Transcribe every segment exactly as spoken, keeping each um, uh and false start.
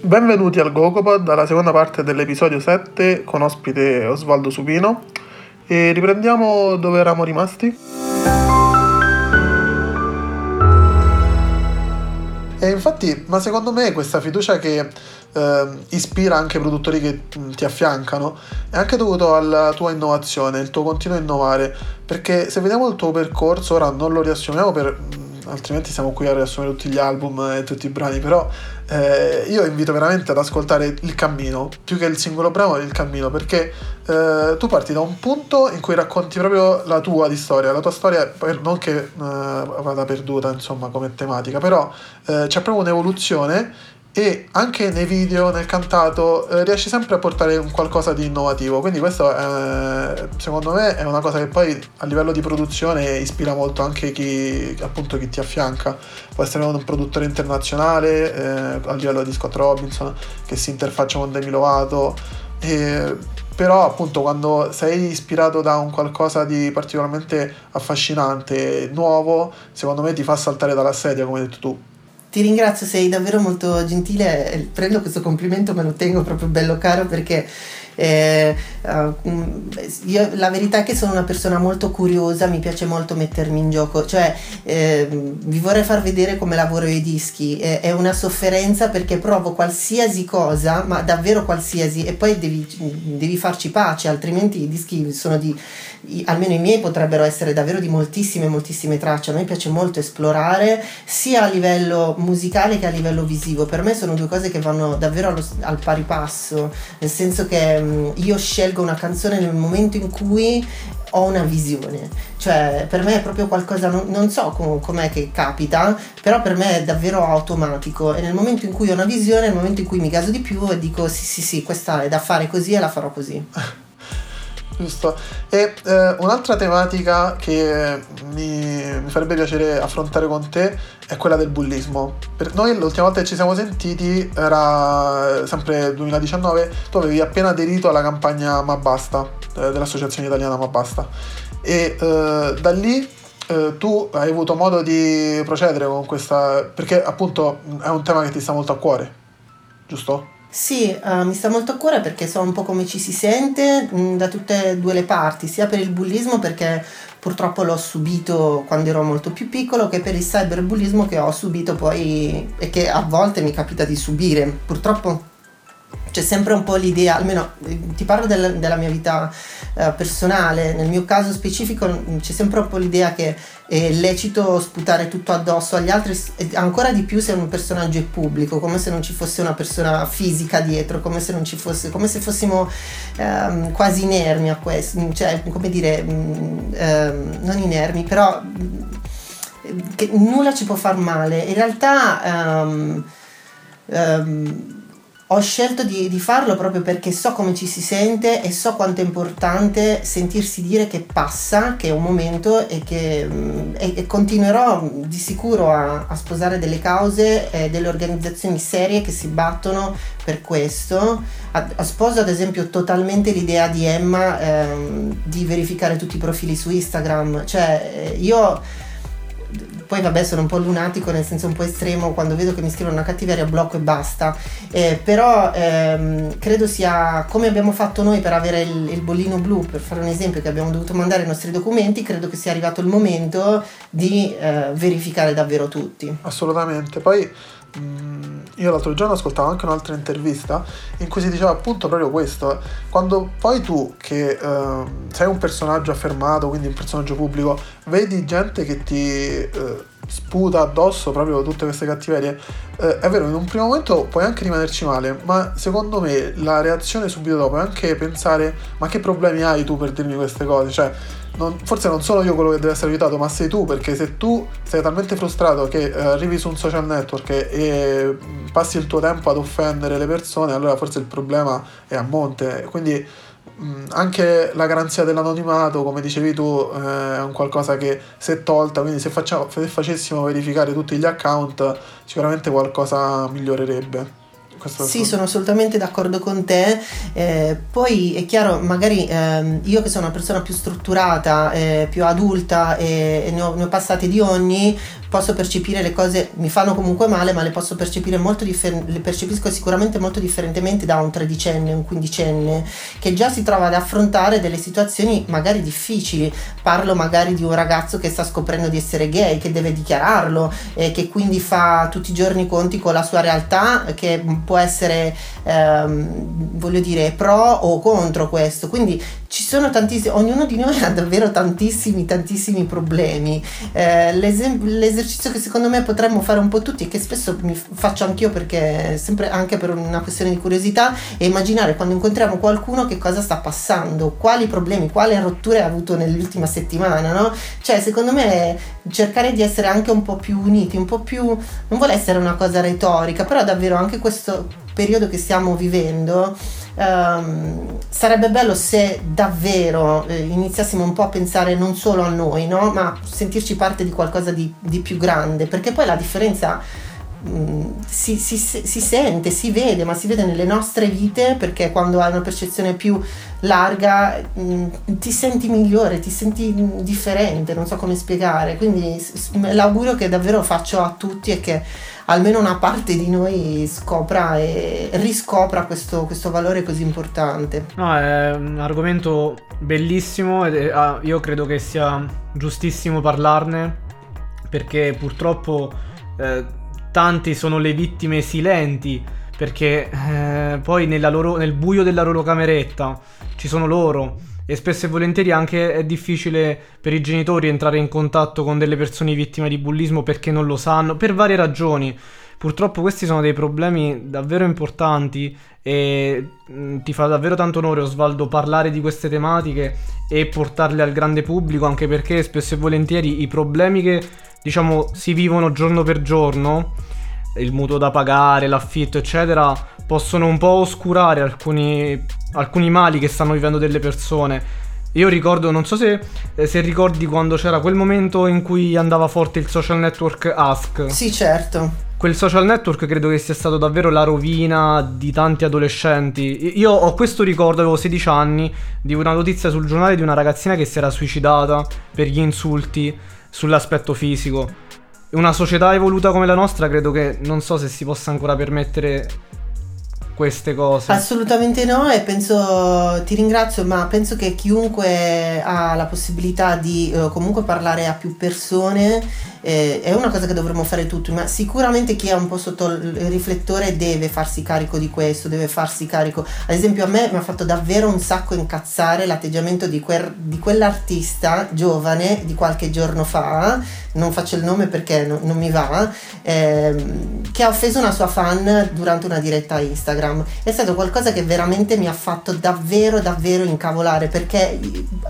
Benvenuti al Gogopod, alla seconda parte dell'episodio sette con ospite Osvaldo Supino, e riprendiamo dove eravamo rimasti. E infatti, ma secondo me questa fiducia che eh, ispira anche i produttori che ti affiancano è anche dovuto alla tua innovazione, il tuo continuo innovare, perché se vediamo il tuo percorso, ora non lo riassumiamo per... altrimenti siamo qui a riassumere tutti gli album e tutti i brani, però eh, io invito veramente ad ascoltare il cammino, più che il singolo brano, il cammino, perché eh, tu parti da un punto in cui racconti proprio la tua di storia, la tua storia, per, non che eh, vada perduta insomma come tematica, però eh, c'è proprio un'evoluzione, e anche nei video, nel cantato, eh, riesci sempre a portare un qualcosa di innovativo, quindi questo eh, secondo me è una cosa che poi a livello di produzione ispira molto anche chi, appunto, chi ti affianca. Può essere un produttore internazionale eh, a livello di Scott Robinson, che si interfaccia con Demi Lovato, eh, però appunto quando sei ispirato da un qualcosa di particolarmente affascinante, nuovo, secondo me ti fa saltare dalla sedia, come hai detto tu. Ti ringrazio, sei davvero molto gentile, prendo questo complimento, me lo tengo proprio bello caro, perché eh, io, la verità è che sono una persona molto curiosa, mi piace molto mettermi in gioco, cioè eh, vi vorrei far vedere come lavoro i dischi, eh, è una sofferenza perché provo qualsiasi cosa, ma davvero qualsiasi, e poi devi, devi farci pace, altrimenti i dischi sono di... almeno i miei potrebbero essere davvero di moltissime moltissime tracce. A me piace molto esplorare sia a livello musicale che a livello visivo, per me sono due cose che vanno davvero allo, al pari passo, nel senso che mh, io scelgo una canzone nel momento in cui ho una visione, cioè per me è proprio qualcosa, non, non so com- com'è che capita, però per me è davvero automatico, e nel momento in cui ho una visione, nel momento in cui mi gaso di più e dico sì sì sì, questa è da fare così e la farò così. Giusto. E eh, un'altra tematica che mi, mi farebbe piacere affrontare con te è quella del bullismo. Per noi l'ultima volta che ci siamo sentiti era sempre duemiladiciannove, tu avevi appena aderito alla campagna Ma Basta, eh, dell'Associazione Italiana Ma Basta, e eh, da lì Uh, tu hai avuto modo di procedere con questa, perché appunto è un tema che ti sta molto a cuore, giusto? Sì, uh, mi sta molto a cuore perché so un po' come ci si sente mh, da tutte e due le parti, sia per il bullismo, perché purtroppo l'ho subito quando ero molto più piccolo, che per il cyberbullismo, che ho subito poi e che a volte mi capita di subire. Purtroppo c'è sempre un po' l'idea, almeno ti parlo della, della mia vita eh, personale, nel mio caso specifico c'è sempre un po' l'idea che è lecito sputare tutto addosso agli altri, ancora di più se un personaggio è pubblico, come se non ci fosse una persona fisica dietro, come se non ci fosse, come se fossimo ehm, quasi inermi a questo, cioè come dire, mh, ehm, non inermi, però mh, che nulla ci può far male. In realtà ehm, ehm, ho scelto di, di farlo proprio perché so come ci si sente e so quanto è importante sentirsi dire che passa, che è un momento, e che e, e continuerò di sicuro a, a sposare delle cause e eh, delle organizzazioni serie che si battono per questo. A, a sposo ad esempio totalmente l'idea di Emma ehm, di verificare tutti i profili su Instagram, cioè io... Poi vabbè, sono un po' lunatico, nel senso un po' estremo, quando vedo che mi scrivono una cattiveria blocco e basta, eh, però ehm, credo sia come abbiamo fatto noi per avere il, il bollino blu, per fare un esempio, che abbiamo dovuto mandare i nostri documenti, credo che sia arrivato il momento di eh, verificare davvero tutti. Assolutamente. Poi io l'altro giorno ascoltavo anche un'altra intervista in cui si diceva appunto proprio questo, quando poi tu che eh, sei un personaggio affermato, quindi un personaggio pubblico, vedi gente che ti eh, sputa addosso proprio tutte queste cattiverie, eh, è vero, in un primo momento puoi anche rimanerci male, ma secondo me la reazione subito dopo è anche pensare ma che problemi hai tu per dirmi queste cose, cioè Non, forse non sono io quello che deve essere aiutato, ma sei tu, perché se tu sei talmente frustrato che eh, arrivi su un social network e, e passi il tuo tempo ad offendere le persone, allora forse il problema è a monte. Quindi mh, anche la garanzia dell'anonimato, come dicevi tu, eh, è un qualcosa che se tolta, quindi se, facciamo, se facessimo verificare tutti gli account sicuramente qualcosa migliorerebbe. Questo sì, sono assolutamente d'accordo con te, eh, poi è chiaro, magari eh, io che sono una persona più strutturata, eh, più adulta, eh, e ne ho, ne ho passate di ogni, posso percepire le cose, mi fanno comunque male, ma le posso percepire molto differ- le percepisco sicuramente molto differentemente da un tredicenne, un quindicenne che già si trova ad affrontare delle situazioni magari difficili. Parlo magari di un ragazzo che sta scoprendo di essere gay, che deve dichiararlo e che quindi fa tutti i giorni conti con la sua realtà, che può essere ehm, voglio dire pro o contro questo. Quindi ci sono tantissimi, ognuno di noi ha davvero tantissimi tantissimi problemi. eh, l'esempio esercizio che secondo me potremmo fare un po' tutti e che spesso mi faccio anch'io, perché sempre anche per una questione di curiosità, è immaginare quando incontriamo qualcuno che cosa sta passando, quali problemi, quali rotture ha avuto nell'ultima settimana, no? Cioè secondo me cercare di essere anche un po' più uniti, un po' più, non vuole essere una cosa retorica, però davvero anche questo periodo che stiamo vivendo, ehm, sarebbe bello se davvero eh, iniziassimo un po' a pensare non solo a noi, no? Ma sentirci parte di qualcosa di, di più grande, perché poi la differenza mh, si, si, si sente, si vede, ma si vede nelle nostre vite, perché quando hai una percezione più larga mh, ti senti migliore, ti senti differente, non so come spiegare. Quindi s- l'augurio che davvero faccio a tutti è che almeno una parte di noi scopra e riscopra questo, questo valore così importante. No, è un argomento bellissimo ed è, ah, io credo che sia giustissimo parlarne, perché purtroppo eh, tanti sono le vittime silenti, perché eh, poi nella loro, nel buio della loro cameretta ci sono loro, e spesso e volentieri anche è difficile per i genitori entrare in contatto con delle persone vittime di bullismo, perché non lo sanno, per varie ragioni. Purtroppo questi sono dei problemi davvero importanti e ti fa davvero tanto onore, Osvaldo, parlare di queste tematiche e portarle al grande pubblico, anche perché spesso e volentieri i problemi che, diciamo, si vivono giorno per giorno, il mutuo da pagare, l'affitto, eccetera, possono un po' oscurare alcuni... alcuni mali che stanno vivendo delle persone. Io ricordo, non so se, se ricordi quando c'era quel momento in cui andava forte il social network Ask. Sì, certo. Quel social network credo che sia stato davvero la rovina di tanti adolescenti. Io ho questo ricordo, avevo sedici anni, di una notizia sul giornale di una ragazzina che si era suicidata per gli insulti sull'aspetto fisico. Una società evoluta come la nostra credo che non so se si possa ancora permettere queste cose. Assolutamente no, e penso, ti ringrazio, ma penso che chiunque ha la possibilità di eh, comunque parlare a più persone eh, è una cosa che dovremmo fare tutti, ma sicuramente chi è un po' sotto il riflettore deve farsi carico di questo, deve farsi carico. Ad esempio a me mi ha fatto davvero un sacco incazzare l'atteggiamento di, quel, di quell'artista giovane di qualche giorno fa, non faccio il nome perché no, non mi va, ehm, che ha offeso una sua fan durante una diretta Instagram. È stato qualcosa che veramente mi ha fatto davvero davvero incavolare, perché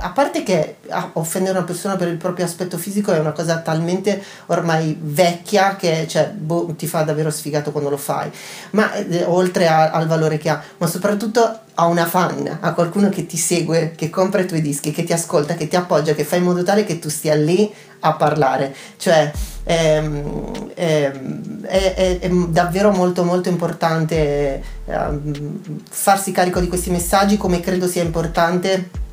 a parte che offendere una persona per il proprio aspetto fisico è una cosa talmente ormai vecchia che, cioè, boh, ti fa davvero sfigato quando lo fai, ma eh, oltre a, al valore che ha, ma soprattutto a una fan, a qualcuno che ti segue, che compra i tuoi dischi, che ti ascolta, che ti appoggia, che fa in modo tale che tu stia lì a parlare. Cioè ehm, ehm, è, è, è davvero molto molto importante ehm, farsi carico di questi messaggi, come credo sia importante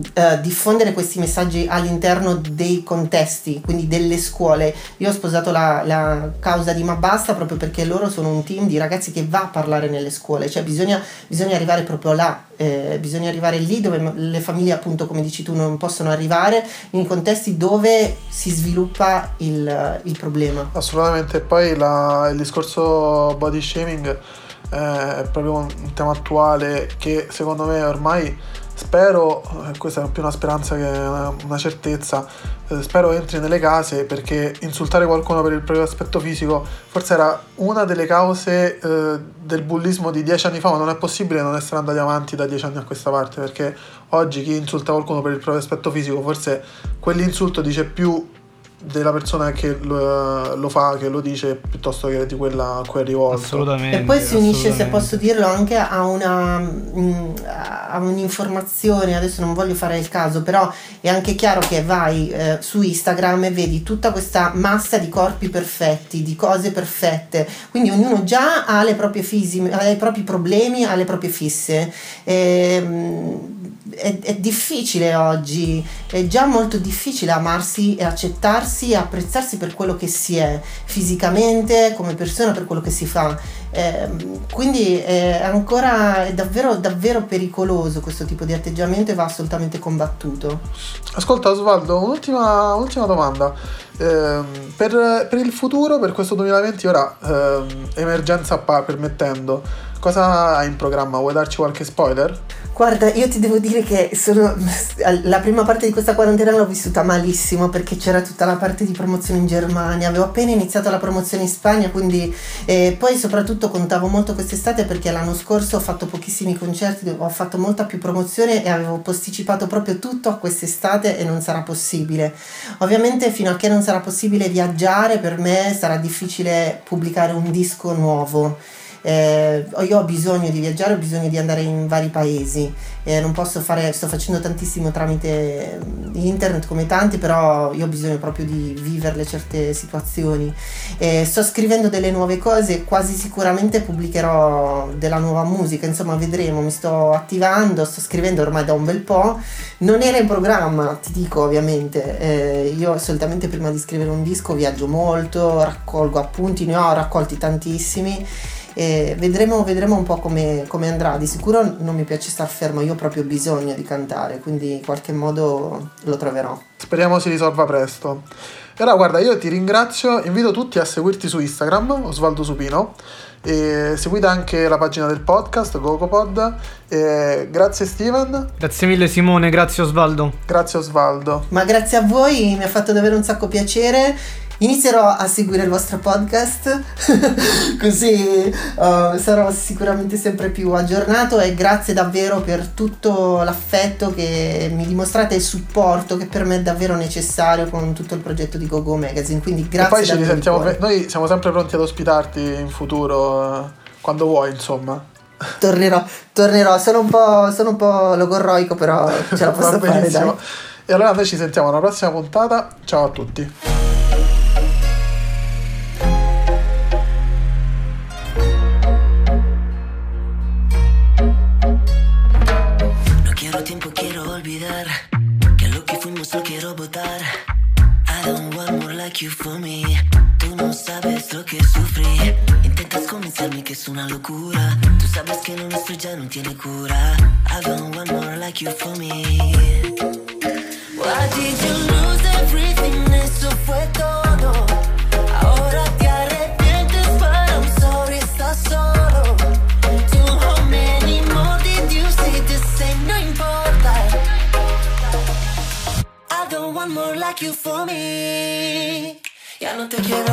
Uh, diffondere questi messaggi all'interno dei contesti, quindi delle scuole. Io ho sposato la, la causa di Ma Basta proprio perché loro sono un team di ragazzi che va a parlare nelle scuole, cioè bisogna, bisogna arrivare proprio là, eh, bisogna arrivare lì dove le famiglie, appunto, come dici tu, non possono arrivare, in contesti dove si sviluppa il, il problema. Assolutamente. Poi la, il discorso body shaming eh, è proprio un tema attuale che secondo me ormai, spero, questa è più una speranza che una certezza, spero entri nelle case, perché insultare qualcuno per il proprio aspetto fisico forse era una delle cause eh, del bullismo di dieci anni fa, ma non è possibile non essere andati avanti da dieci anni a questa parte, perché oggi chi insulta qualcuno per il proprio aspetto fisico, forse quell'insulto dice più della persona che lo, lo fa, che lo dice, piuttosto che di quella quel rivolto. Assolutamente. E poi si unisce, se posso dirlo, anche a una a un'informazione, adesso non voglio fare il caso, però è anche chiaro che vai eh, su Instagram e vedi tutta questa massa di corpi perfetti, di cose perfette, quindi ognuno già ha le proprie fisi, ha i propri problemi, ha le proprie fisse, e è, è difficile oggi, è già molto difficile amarsi e accettarsi e apprezzarsi per quello che si è fisicamente, come persona, per quello che si fa. Eh, quindi è ancora è davvero davvero pericoloso questo tipo di atteggiamento e va assolutamente combattuto. Ascolta Osvaldo, un'ultima, un'ultima domanda eh, per, per il futuro, per questo duemilaventi ora, eh, emergenza par- permettendo, cosa hai in programma? Vuoi darci qualche spoiler? Guarda, io ti devo dire che sono la prima parte di questa quarantena l'ho vissuta malissimo, perché c'era tutta la parte di promozione in Germania, avevo appena iniziato la promozione in Spagna, quindi eh, poi soprattutto contavo molto quest'estate, perché l'anno scorso ho fatto pochissimi concerti, ho fatto molta più promozione e avevo posticipato proprio tutto a quest'estate e non sarà possibile. Ovviamente fino a che non sarà possibile viaggiare, per me sarà difficile pubblicare un disco nuovo. Eh, io ho bisogno di viaggiare, ho bisogno di andare in vari paesi, eh, non posso fare, sto facendo tantissimo tramite internet come tanti, però io ho bisogno proprio di viverle certe situazioni. Eh, sto scrivendo delle nuove cose, quasi sicuramente pubblicherò della nuova musica, insomma vedremo, mi sto attivando, sto scrivendo ormai da un bel po', non era in programma, ti dico ovviamente, eh, io solitamente prima di scrivere un disco viaggio molto, raccolgo appunti, ne ho raccolti tantissimi. E vedremo, vedremo un po' come, come andrà. Di sicuro non mi piace star fermo, io ho proprio bisogno di cantare, quindi in qualche modo lo troverò. Speriamo si risolva presto. E allora guarda, io ti ringrazio, invito tutti a seguirti su Instagram, Osvaldo Supino, e seguite anche la pagina del podcast Gogopod. E grazie Steven. Grazie mille Simone, grazie Osvaldo. Grazie Osvaldo. Ma grazie a voi, mi ha fatto davvero un sacco piacere. Inizierò a seguire il vostro podcast così uh, sarò sicuramente sempre più aggiornato, e grazie davvero per tutto l'affetto che mi dimostrate e il supporto che per me è davvero necessario con tutto il progetto di GoGo Magazine, quindi grazie. E poi ci risentiamo, noi siamo sempre pronti ad ospitarti in futuro quando vuoi, insomma. Tornerò, tornerò, sono un po', sono un po' logorroico, però ce la posso fare, dai. E allora noi ci sentiamo alla prossima puntata, ciao a tutti. You for me. Tú no sabes lo que sufrí. Intentas convencerme que es una locura. Tú sabes que lo nuestro ya no tiene cura. I don't want more like you for me. Why did you lose everything? Eso fue todo. Ahora te arrepientes, para un sobre estás solo. Too how many more did you see? This ain't no importa. I don't want more like you for me. Ya no te quiero.